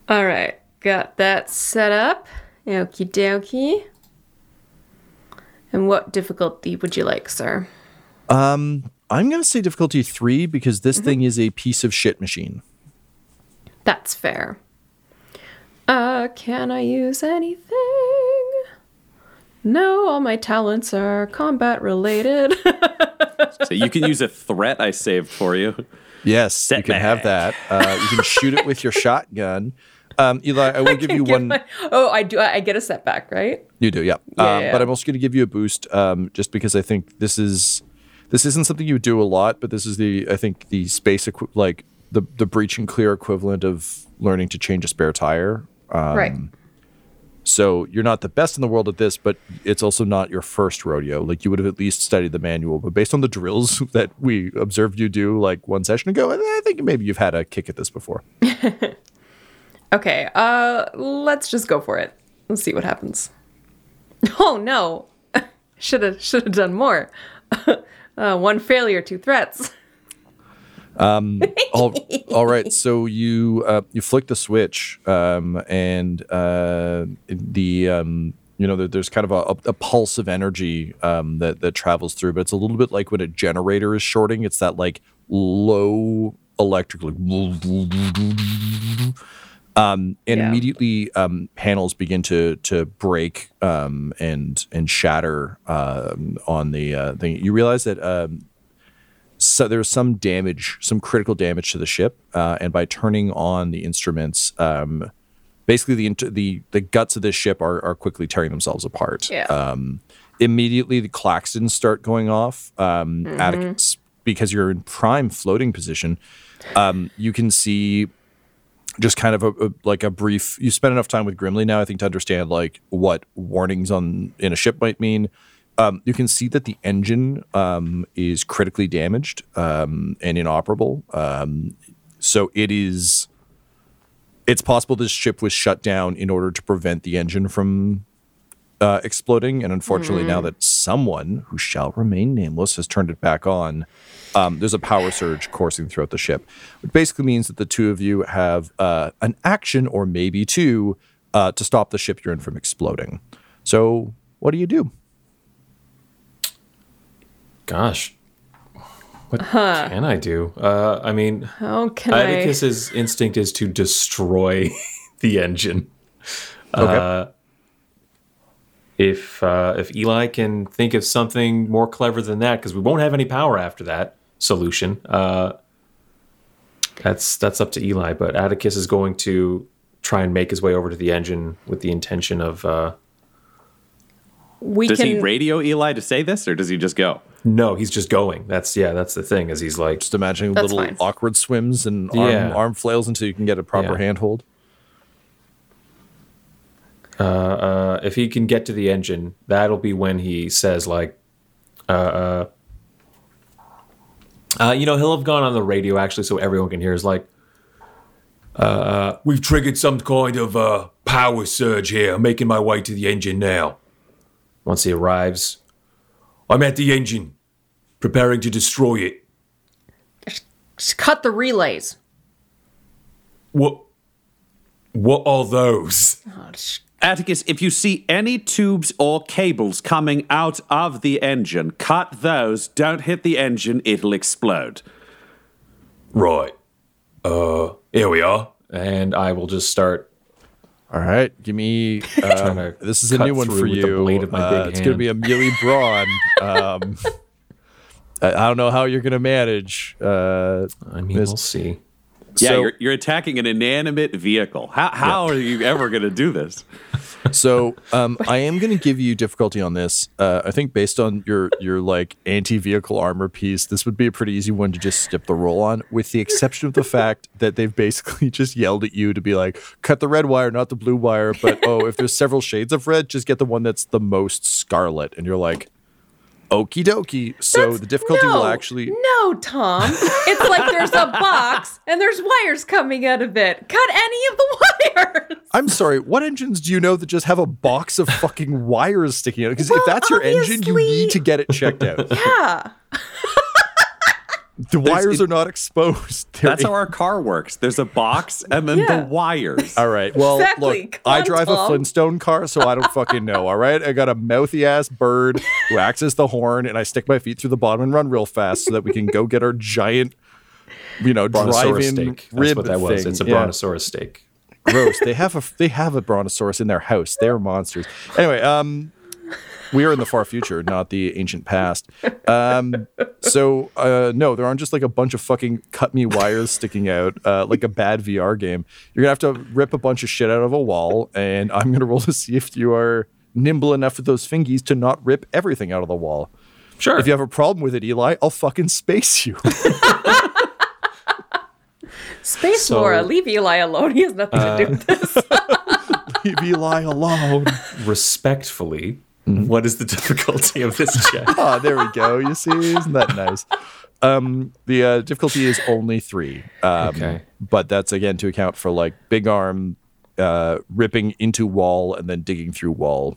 All right. Got that set up. Okie dokie. And what difficulty would you like, sir? Um, I'm going to say difficulty three because this mm-hmm. thing is a piece of shit machine. That's fair. Uh, can I use anything? No, all my talents are combat related. So you can use a threat I saved for you. Yes, Set you can back. have that. Uh, you can shoot it with your shotgun. Um, Eli, I will I give you give one. My... Oh, I do. I get a setback, right? You do, yeah. yeah, um, yeah. But I'm also going to give you a boost, um, just because I think this is this isn't something you do a lot, but this is the I think the space equi- like the the breach and clear equivalent of learning to change a spare tire. Um, right. So you're not the best in the world at this, but it's also not your first rodeo. Like you would have at least studied the manual, but based on the drills that we observed you do like one session ago, I think maybe you've had a kick at this before. Okay, uh, let's just go for it. Let's see what happens. Oh no, should have should have done more. Uh, one failure, two threats. Um, all, all right. So you uh, you flick the switch, um, and uh, the um, you know there's kind of a, a pulse of energy um, that that travels through, but it's a little bit like when a generator is shorting. It's that like low electric. Like, Um, and yeah. immediately um, panels begin to to break um, and and shatter um, on the uh, thing. You realize that um, so there's some damage, some critical damage to the ship. Uh, and by turning on the instruments, um, basically the the the guts of this ship are are quickly tearing themselves apart. Yeah. Um, immediately, the claxons start going off. Um, mm-hmm. Atticus, because you're in prime floating position, um, you can see. Just kind of a, a, like a brief, you spent enough time with Grimley now, I think, to understand like what warnings on in a ship might mean. Um, you can see that the engine um, is critically damaged um, and inoperable. Um, so it is, it's possible this ship was shut down in order to prevent the engine from uh, exploding. And unfortunately, mm. now that someone who shall remain nameless has turned it back on, Um, there's a power surge coursing throughout the ship, which basically means that the two of you have uh, an action or maybe two uh, to stop the ship you're in from exploding. So what do you do? Gosh, what huh. can I do? Uh, I mean, How can Atticus's I? instinct is to destroy the engine. Okay. Uh, if uh, if Eli can think of something more clever than that, because we won't have any power after that. Solution. Uh, that's that's up to Eli, but Atticus is going to try and make his way over to the engine with the intention of. Uh... We does can... he radio Eli to say this, or does he just go? No, he's just going. That's yeah, that's the thing. Is he's like just imagining little fine. awkward swims and arm, yeah. arm flails until you can get a proper yeah. handhold. Uh, uh, if he can get to the engine, that'll be when he says like, uh. uh Uh, you know, he'll have gone on the radio, actually, so everyone can hear. Is like, uh, we've triggered some kind of uh, power surge here. I'm making my way to the engine now. Once he arrives, I'm at the engine, preparing to destroy it. Just cut the relays. What? What are those? Oh, sh- Atticus, if you see any tubes or cables coming out of the engine, cut those. Don't hit the engine. It'll explode. Right. Uh, here we are. And I will just start. All right. Give me... Um, this is a new one for you. Uh, it's going to be Amelia Braun. um, I, I don't know how you're going to manage. Uh, I mean, this. We'll see. Yeah, so, you're, you're attacking an inanimate vehicle. How how yeah. are you ever going to do this? So um, I am going to give you difficulty on this. Uh, I think based on your your like anti-vehicle armor piece, this would be a pretty easy one to just skip the roll on, with the exception of the fact that they've basically just yelled at you to be like, cut the red wire, not the blue wire. But oh, if there's several shades of red, just get the one that's the most scarlet. And you're like, Okie dokie. So That's, the difficulty no, will actually... No, Tom. It's like there's a box and there's wires coming out of it. Cut any of the wires. I'm sorry. What engines do you know that just have a box of fucking wires sticking out? Because well, if that's your obviously... engine, you need to get it checked out. Yeah. The wires There's, are not exposed. They're that's in. How our car works. There's a box and then yeah. the wires. All right. Well, exactly. look, Come I drive Tom. a Flintstone car, so I don't fucking know. All right. I got a mouthy ass bird who acts as the horn, and I stick my feet through the bottom and run real fast so that we can go get our giant, you know, drive-in steak. That's rib what that was. Thing. It's a yeah. brontosaurus steak. Gross. They have a they have a brontosaurus in their house. They're monsters. Anyway, um. we are in the far future, not the ancient past. Um, so, uh, no, there aren't just like a bunch of fucking cut me wires sticking out uh, like a bad V R game. You're going to have to rip a bunch of shit out of a wall, and I'm going to roll to see if you are nimble enough with those fingies to not rip everything out of the wall. Sure. If you have a problem with it, Eli, I'll fucking space you. Space, so, Laura. Leave Eli alone. He has nothing uh, to do with this. Leave Eli alone. Respectfully. What is the difficulty of this check? Oh, there we go. You see, isn't that nice? Um, the uh, difficulty is only three. Um, okay. But that's, again, to account for, like, big arm uh, ripping into wall and then digging through wall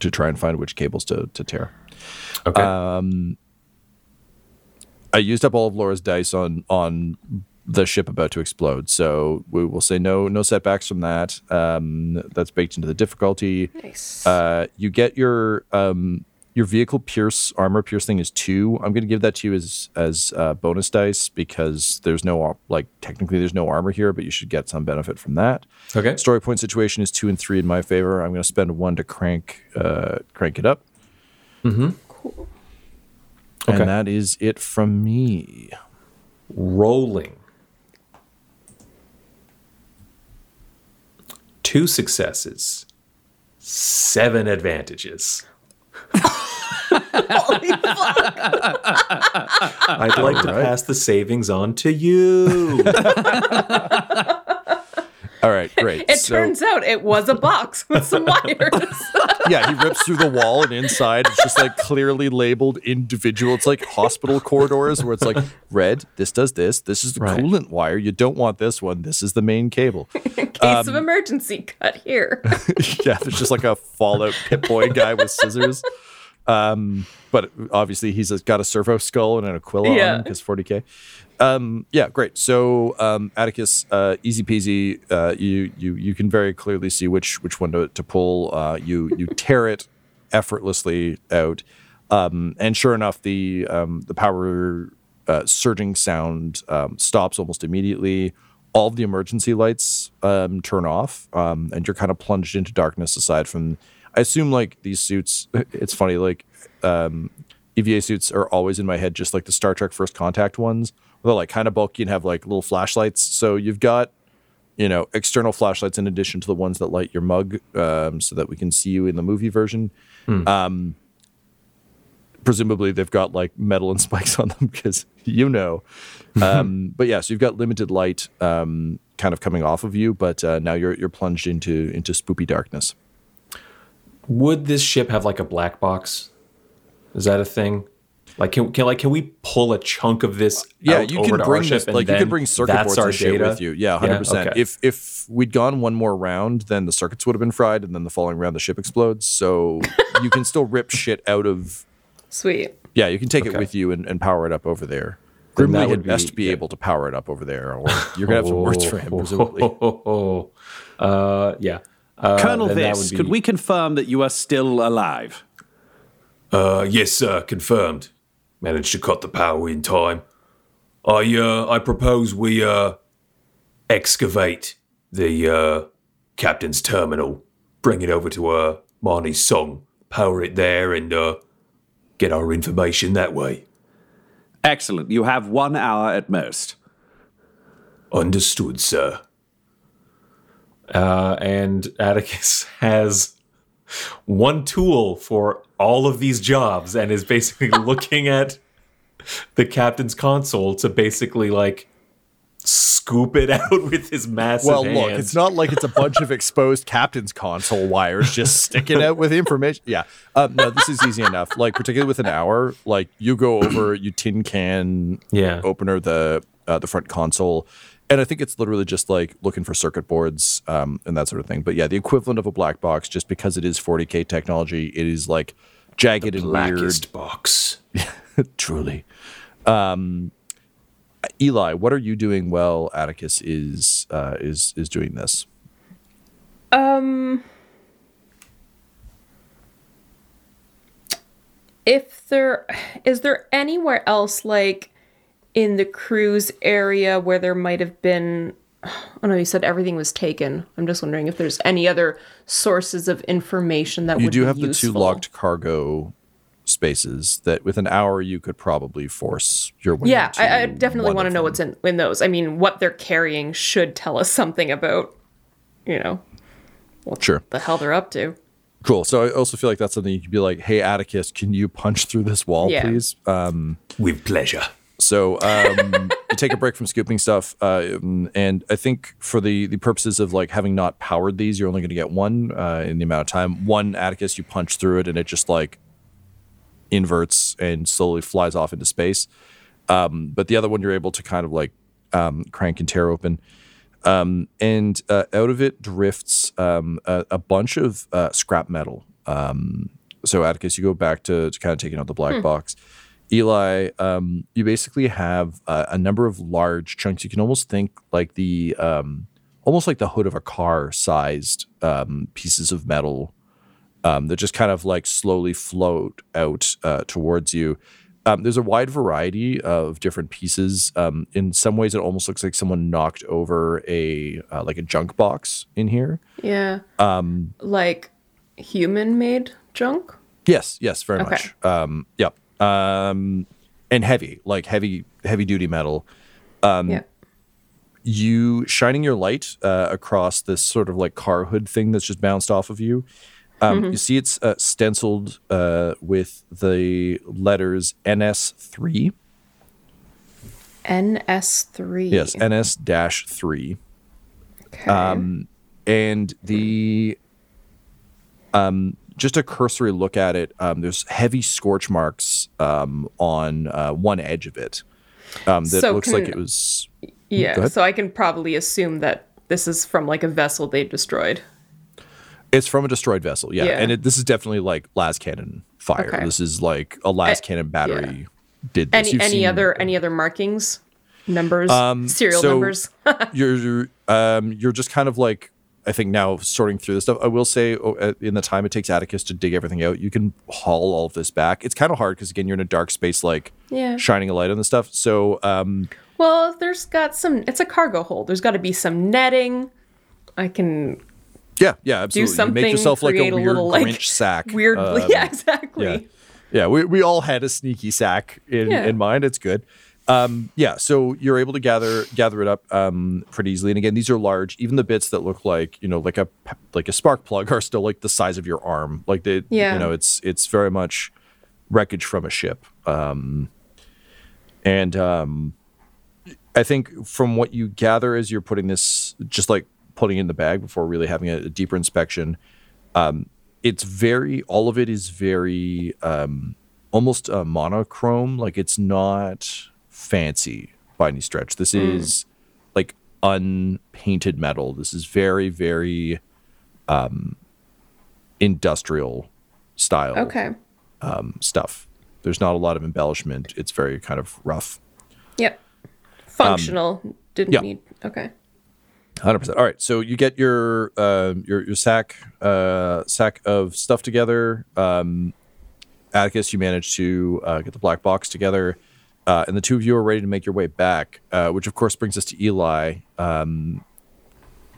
to try and find which cables to, to tear. Okay. Um, I used up all of Laura's dice on on the ship about to explode, so we will say no no setbacks from that. Um, that's baked into the difficulty. Nice. Uh, you get your um, your vehicle pierce armor piercing is two. I'm going to give that to you as as uh, bonus dice because there's no like technically there's no armor here, but you should get some benefit from that. Okay. Story point situation is two and three in my favor. I'm going to spend one to crank uh, crank it up. Mm-hmm. Cool. And okay. that is it from me. Rolling. Two successes, seven advantages. Holy fuck. I'd like All to right. pass the savings on to you. All right, great. It so, turns out it was a box with some wires. Yeah, he rips through the wall, and inside it's just like clearly labeled individual. It's like hospital corridors where it's like red, this does this. This is the right. coolant wire. You don't want this one. This is the main cable. Case um, of emergency, cut here. Yeah, there's just like a Fallout Pip-Boy guy with scissors. Um, but obviously he's got a servo skull and an Aquila yeah. on him because forty K. Um, yeah, great. So um, Atticus, uh, easy peasy. Uh, you you you can very clearly see which which one to, to pull. Uh, you you tear it effortlessly out, um, and sure enough, the um, the power uh, surging sound um, stops almost immediately. All of the emergency lights um, turn off, um, and you're kind of plunged into darkness. Aside from, I assume like these suits. It's funny, like um, E V A suits are always in my head, just like the Star Trek First Contact ones. They're like kind of bulky and have like little flashlights. So you've got, you know, external flashlights in addition to the ones that light your mug, um, so that we can see you in the movie version. Hmm. Um, presumably they've got like metal and spikes on them because you know. Um, but yeah, so you've got limited light, um, kind of coming off of you, but uh, now you're you're plunged into into spoopy darkness. Would this ship have like a black box? Is that a thing? Like can, can like can we pull a chunk of this? Yeah, out you can over bring this, like you can bring circuit boards and shit with you. Yeah, hundred yeah? percent. Okay. If if we'd gone one more round, then the circuits would have been fried, and then the following round the ship explodes. So you can still rip shit out of. Sweet. Yeah, you can take okay. it with you and, and power it up over there. Grimley would be, best be yeah. able to power it up over there, or you're gonna have some words for him, presumably. Uh, yeah, uh, Colonel Viz, be... could we confirm that you are still alive? Uh, yes, sir. Confirmed. Managed to cut the power in time. I uh, I propose we uh, excavate the uh, captain's terminal, bring it over to uh, Marnie's song, power it there, and uh, get our information that way. Excellent. You have one hour at most. Understood, sir. Uh, and Atticus has one tool for all of these jobs and is basically looking at the captain's console to basically like scoop it out with his massive well, hand. Well, look, it's not like it's a bunch of exposed captain's console wires just sticking out with information. Yeah. Um, no, this is easy enough. Like, particularly with an hour, like, you go over, you tin can yeah. opener the uh, the front console. And I think it's literally just like looking for circuit boards um, and that sort of thing. But yeah, the equivalent of a black box, just because it is forty K technology, it is like jagged the and weird. Blackest box. Truly. Um, Eli, what are you doing while Atticus is uh, is is doing this? Um, if there is there anywhere else like in the cruise area where there might have been, oh no, you said everything was taken. I'm just wondering if there's any other sources of information that you would be useful. You do have the two locked cargo spaces that with an hour you could probably force your way. Yeah, to I, I definitely want to know them. What's in, in those. I mean, what they're carrying should tell us something about, you know, what sure. the hell they're up to. Cool. So I also feel like that's something you could be like, hey, Atticus, can you punch through this wall, yeah. please? Um, with pleasure. So um, you take a break from scooping stuff, uh, and I think for the, the purposes of like having not powered these, you're only going to get one uh, in the amount of time. One, Atticus, you punch through it, and it just like inverts and slowly flies off into space. Um, but the other one, you're able to kind of like um, crank and tear open. Um, and uh, out of it drifts um, a, a bunch of uh, scrap metal. Um, so Atticus, you go back to, to kind of taking out the black hmm. box. Eli, um, you basically have uh, a number of large chunks. You can almost think like the, um, almost like the hood of a car sized um, pieces of metal um, that just kind of like slowly float out uh, towards you. Um, there's a wide variety of different pieces. Um, in some ways, it almost looks like someone knocked over a, uh, like a junk box in here. Yeah. Um, like human made junk? Yes. Yes, very okay. much. Um, yeah. Um, and heavy, like heavy, heavy duty metal. Um, yeah. You shining your light, uh, across this sort of like car hood thing that's just bounced off of you. Um, mm-hmm. You see it's, uh, stenciled, uh, with the letters N S three. N S three. Yes. N S three. Okay. Um, and the, um, just a cursory look at it, um, there's heavy scorch marks um, on uh, one edge of it um, that so looks can, like it was... Yeah, so I can probably assume that this is from like a vessel they destroyed. It's from a destroyed vessel, yeah. yeah. And it, this is definitely like las cannon fire. Okay. This is like a las I, cannon battery yeah. did this. Any, any, other, any other markings? Numbers? Um, serial so numbers? you're, you're, um, you're just kind of like... I think now sorting through this stuff, I will say in the time it takes Atticus to dig everything out, you can haul all of this back. It's kind of hard because, again, you're in a dark space, like yeah. shining a light on this stuff. So, um, well, there's got some, it's a cargo hold. There's got to be some netting. I can. Yeah. Yeah. Absolutely. Do something, you make yourself like a weird a little, Grinch like, sack. Weirdly. Um, yeah, exactly. Yeah. yeah we, we all had a sneaky sack in, yeah. in mind. It's good. Um, yeah, so you're able to gather gather it up um, pretty easily, and again, these are large. Even the bits that look like, you know, like a like a spark plug are still like the size of your arm. Like they, yeah. you know, it's it's very much wreckage from a ship. Um, and um, I think from what you gather as you're putting this, just like putting it in the bag before really having a, a deeper inspection, um, it's very all of it is very um, almost uh, monochrome. Like it's not fancy by any stretch. This mm. is like unpainted metal. This is very, very um, industrial style okay. um, stuff. There's not a lot of embellishment. It's very kind of rough. Yep. Functional. Um, Didn't yeah. need. Okay. one hundred percent. All right. So you get your uh, your your sack uh, sack of stuff together. Um, Atticus, you managed to uh, get the black box together. Uh, and the two of you are ready to make your way back, uh, which, of course, brings us to Eli. Um,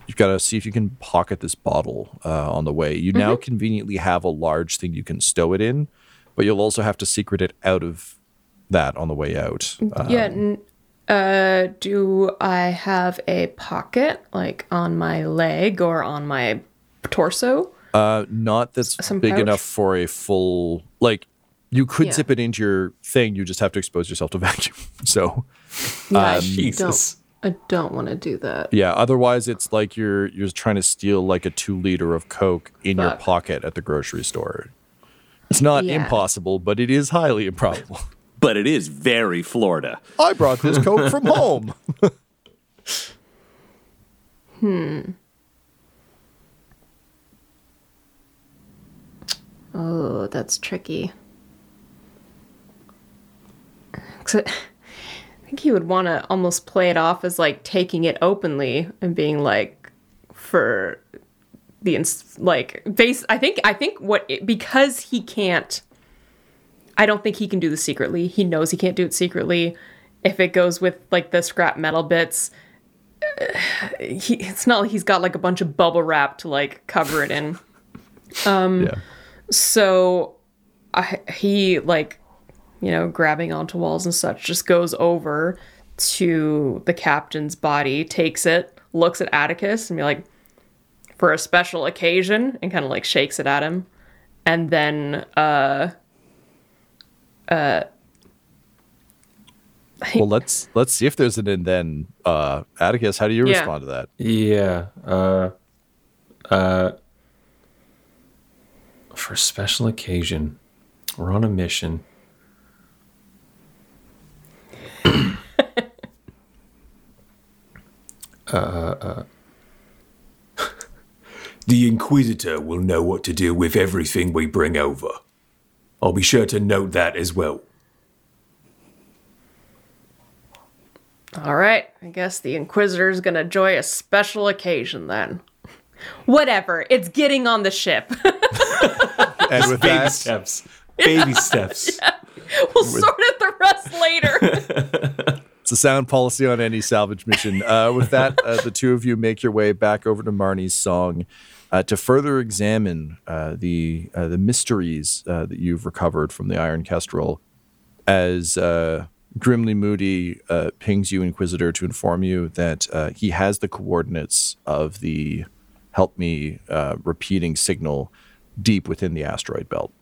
you've got to see if you can pocket this bottle uh, on the way. You mm-hmm. now conveniently have a large thing you can stow it in, but you'll also have to secret it out of that on the way out. Um, yeah. N- uh, do I have a pocket, like, on my leg or on my torso? Uh, not that's Some big pouch? Enough for a full, like... You could yeah. zip it into your thing. You just have to expose yourself to vacuum. So, um, Jesus. I don't want to do that. Yeah, otherwise it's like you're you're trying to steal like a two liter of Coke in Fuck. your pocket at the grocery store. It's not yeah. impossible, but it is highly improbable. But it is very Florida. I brought this Coke from home. hmm. Oh, that's tricky. I think he would want to almost play it off as like taking it openly and being like, for the ins- like base. I think I think what it, because he can't. I don't think he can do this secretly. He knows he can't do it secretly. If it goes with like the scrap metal bits, he, it's not like he's got like a bunch of bubble wrap to like cover it in. Um, yeah. So I, he like, you know, grabbing onto walls and such, just goes over to the captain's body, takes it, looks at Atticus and be like, for a special occasion, and kind of like shakes it at him. And then, uh, Uh, well, let's let's see if there's an and then. Uh, Atticus, how do you yeah. respond to that? Yeah. Uh, uh, for a special occasion, we're on a mission. uh, uh, uh. The Inquisitor will know what to do with everything we bring over. I'll be sure to note that as well. All right. I guess the Inquisitor's going to enjoy a special occasion then. Whatever. It's getting on the ship. And with baby steps. Baby steps. Yeah. We'll with... sort out the rest later. It's a sound policy on any salvage mission. Uh, with that, uh, the two of you make your way back over to Marnie's song. Uh, to further examine uh, the uh, the mysteries uh, that you've recovered from the Iron Kestrel, as uh, Grimley Moody uh, pings you, Inquisitor, to inform you that uh, he has the coordinates of the help me uh, repeating signal deep within the asteroid belt.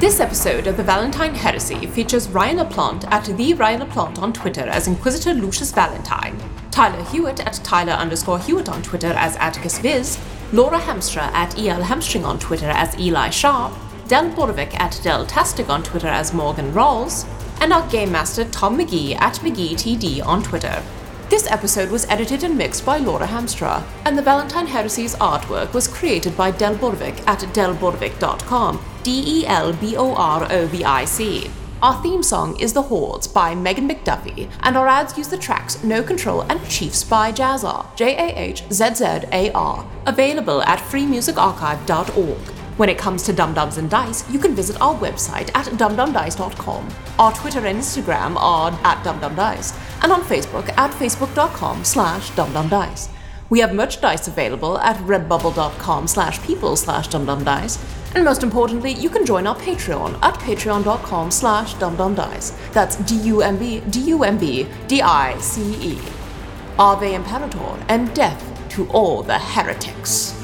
This episode of the Valentine Heresy features Ryan LaPlante at the Ryan LaPlante on Twitter as Inquisitor Lucius Valentine, Tyler Hewitt at Tyler underscore Hewitt on Twitter as Atticus Viz, Laura Hamstra at E L Hamstring on Twitter as Eli Sharp, Della Borovic at Del Tastic on Twitter as Morgan Rawls, and our Game Master Tom McGee at McGeeTD on Twitter. This episode was edited and mixed by Laura Hamstra, and the Valentine Heresy's artwork was created by Del Borovic at del borovic dot com. D E L B O R O V I C. Our theme song is The Hordes by Megan McDuffie, and our ads use the tracks No Control and Chiefs by Jahzzar, J A H Z Z A R, available at free music archive dot org. When it comes to Dumdums and Dice, you can visit our website at dum dum dice dot com. Our Twitter and Instagram are at dumdumdice, and on Facebook at facebook.com slash dumdumdice. We have merchandise available at redbubble.com slash people slash dumdumdice. And most importantly, you can join our Patreon at patreon.com slash dumdumdice. That's D U M B D U M B D I C E. Ave Imperator and death to all the heretics.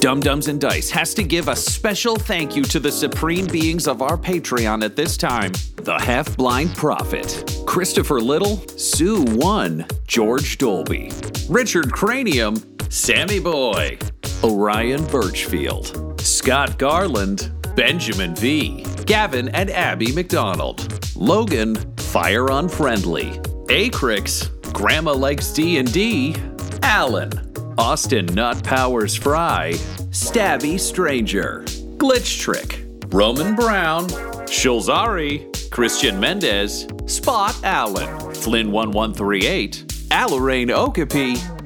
Dum Dums and Dice has to give a special thank you to the supreme beings of our Patreon at this time. The Half-Blind Prophet, Christopher Little, Sue One, George Dolby, Richard Cranium, Sammy Boy, Orion Birchfield, Scott Garland, Benjamin V, Gavin and Abby McDonald, Logan, Fire Unfriendly, Acrix, Grandma Likes D and D, Alan, Austin Nut Powers Fry, Stabby Stranger, Glitch Trick, Roman Brown, Shulzari, Christian Mendez, Spot Allen, Flynn one one three eight, Alarain Okapi,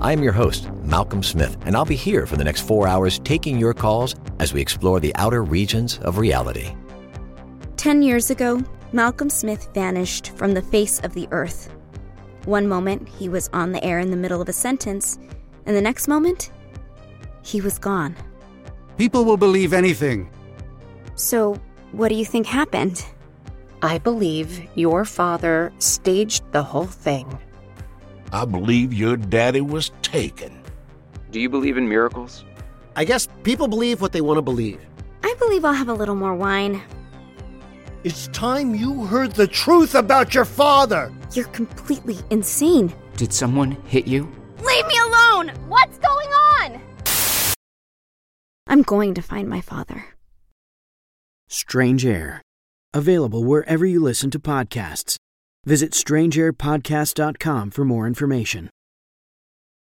I am your host, Malcolm Smith, and I'll be here for the next four hours taking your calls as we explore the outer regions of reality. Ten years ago, Malcolm Smith vanished from the face of the earth. One moment, he was on the air in the middle of a sentence, and the next moment, he was gone. People will believe anything. So, what do you think happened? I believe your father staged the whole thing. I believe your daddy was taken. Do you believe in miracles? I guess people believe what they want to believe. I believe I'll have a little more wine. It's time you heard the truth about your father! You're completely insane. Did someone hit you? Leave me alone! What's going on? I'm going to find my father. Strange Air. Available wherever you listen to podcasts. Visit strange air podcast dot com for more information.